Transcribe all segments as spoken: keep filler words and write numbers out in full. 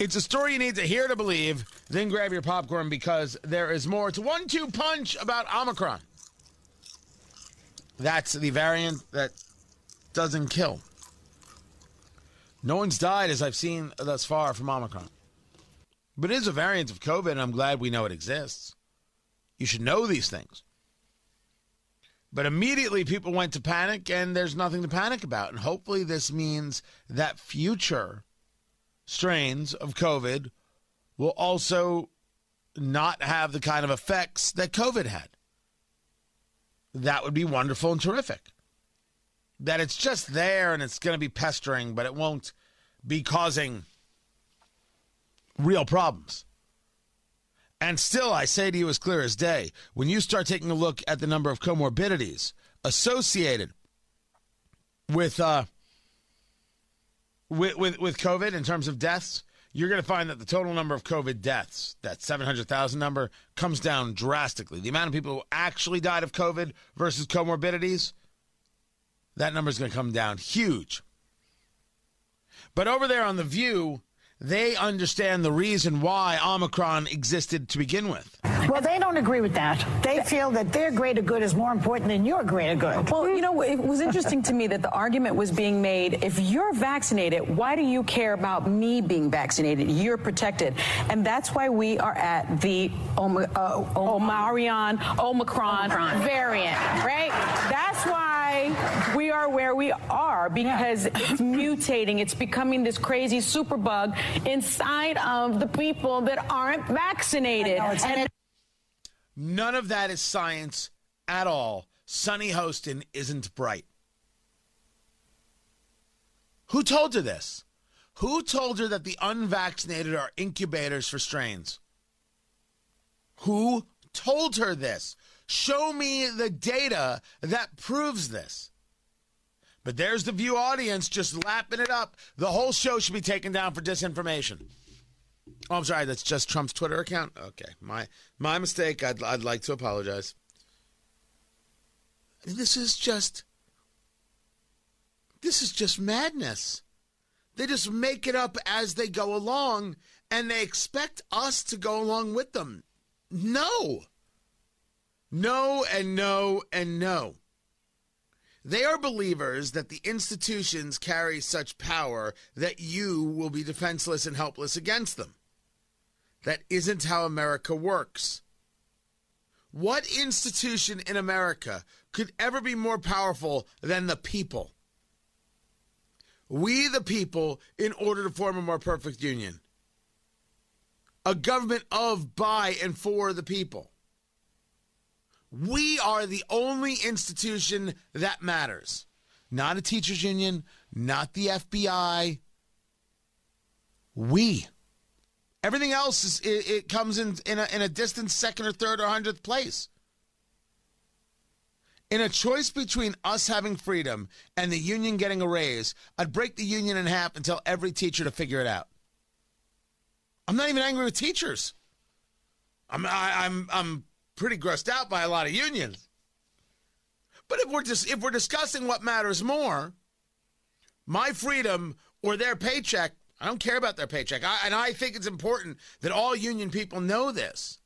It's a story you need to hear to believe. Then grab your popcorn because there is more. It's a one two punch about Omicron. That's the variant that doesn't kill. No one's died, as I've seen thus far, from Omicron. But it is a variant of COVID, and I'm glad we know it exists. You should know these things. But immediately people went to panic, and there's nothing to panic about. And hopefully this means that future strains of COVID will also not have the kind of effects that COVID had. That would be wonderful and terrific. That it's just there and it's going to be pestering, but it won't be causing real problems. And still, I say to you as clear as day, when you start taking a look at the number of comorbidities associated with uh, With, with with COVID in terms of deaths, you're going to find that the total number of COVID deaths, that seven hundred thousand number, comes down drastically. The amount of people who actually died of COVID versus comorbidities, that number is going to come down huge. But over there on The View, they understand the reason why Omicron existed to begin with. Well, they don't agree with that. They feel that their greater good is more important than your greater good. Well, you know, it was interesting to me that the argument was being made, if you're vaccinated, why do you care about me being vaccinated? You're protected. And that's why we are at the Om- uh, Omarion, Omicron, Omicron variant, right? That's why we are where we are, because yeah. It's mutating. It's becoming this crazy superbug inside of the people that aren't vaccinated. I know, it's- and- None of that is science at all. Sunny Hostin isn't bright. Who told her this? Who told her that the unvaccinated are incubators for strains? Who told her this? Show me the data that proves this. But there's The View audience just lapping it up. The whole show should be taken down for disinformation. Oh, I'm sorry, that's just Trump's Twitter account? Okay, my my mistake. I'd, I'd like to apologize. This is just, this is just madness. They just make it up as they go along, and they expect us to go along with them. No. No and no and no. They are believers that the institutions carry such power that you will be defenseless and helpless against them. That isn't how America works. What institution in America could ever be more powerful than the people? We, the people, in order to form a more perfect union. A government of, by, and for the people. We are the only institution that matters. Not a teachers' union, not the F B I. We. Everything else, is, it, it comes in, in, a, in a distant second or third or hundredth place. In a choice between us having freedom and the union getting a raise, I'd break the union in half and tell every teacher to figure it out. I'm not even angry with teachers. I'm, I, I'm, I'm pretty grossed out by a lot of unions. But if we're just, if we're discussing what matters more, my freedom or their paycheck, I don't care about their paycheck. I, and I think it's important that all union people know this.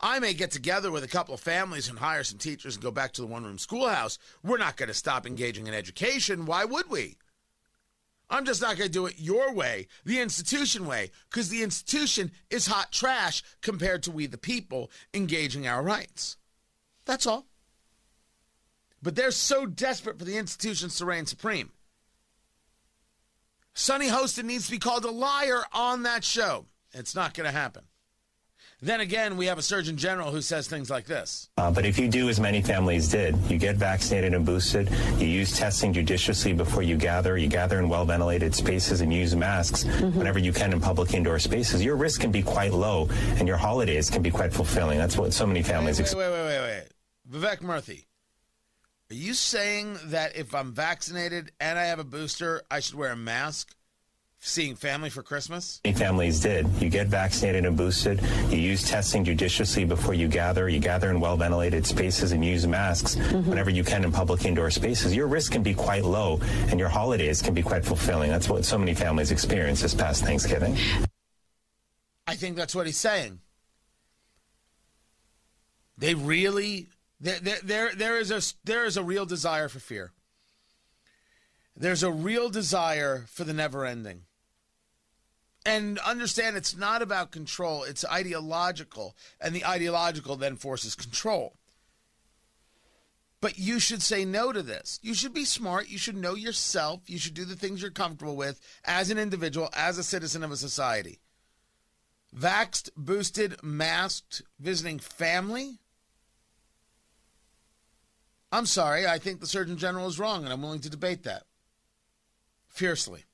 I may get together with a couple of families and hire some teachers and go back to the one-room schoolhouse. We're not going to stop engaging in education. Why would we? I'm just not going to do it your way, the institution way, because the institution is hot trash compared to we, the people, engaging our rights. That's all. But they're so desperate for the institutions to reign supreme. Sunny Hostin needs to be called a liar on that show. It's not going to happen. Then again, we have a Surgeon General who says things like this. Uh, but if you do as many families did, you get vaccinated and boosted, you use testing judiciously before you gather, you gather in well-ventilated spaces and use masks mm-hmm. whenever you can in public indoor spaces, your risk can be quite low and your holidays can be quite fulfilling. That's what so many families... Wait, wait, wait, wait, wait. Vivek Murthy, are you saying that if I'm vaccinated and I have a booster, I should wear a mask seeing family for Christmas? Many families did. You get vaccinated and boosted. You use testing judiciously before you gather. You gather in well-ventilated spaces and use masks mm-hmm. whenever you can in public indoor spaces. Your risk can be quite low, and your holidays can be quite fulfilling. That's what so many families experienced this past Thanksgiving. I think that's what he's saying. They really... There, there, there, is a, there is a real desire for fear. There's a real desire for the never-ending. And understand it's not about control. It's ideological. And the ideological then forces control. But you should say no to this. You should be smart. You should know yourself. You should do the things you're comfortable with as an individual, as a citizen of a society. Vaxxed, boosted, masked, visiting family? I'm sorry, I think the Surgeon General is wrong, and I'm willing to debate that fiercely.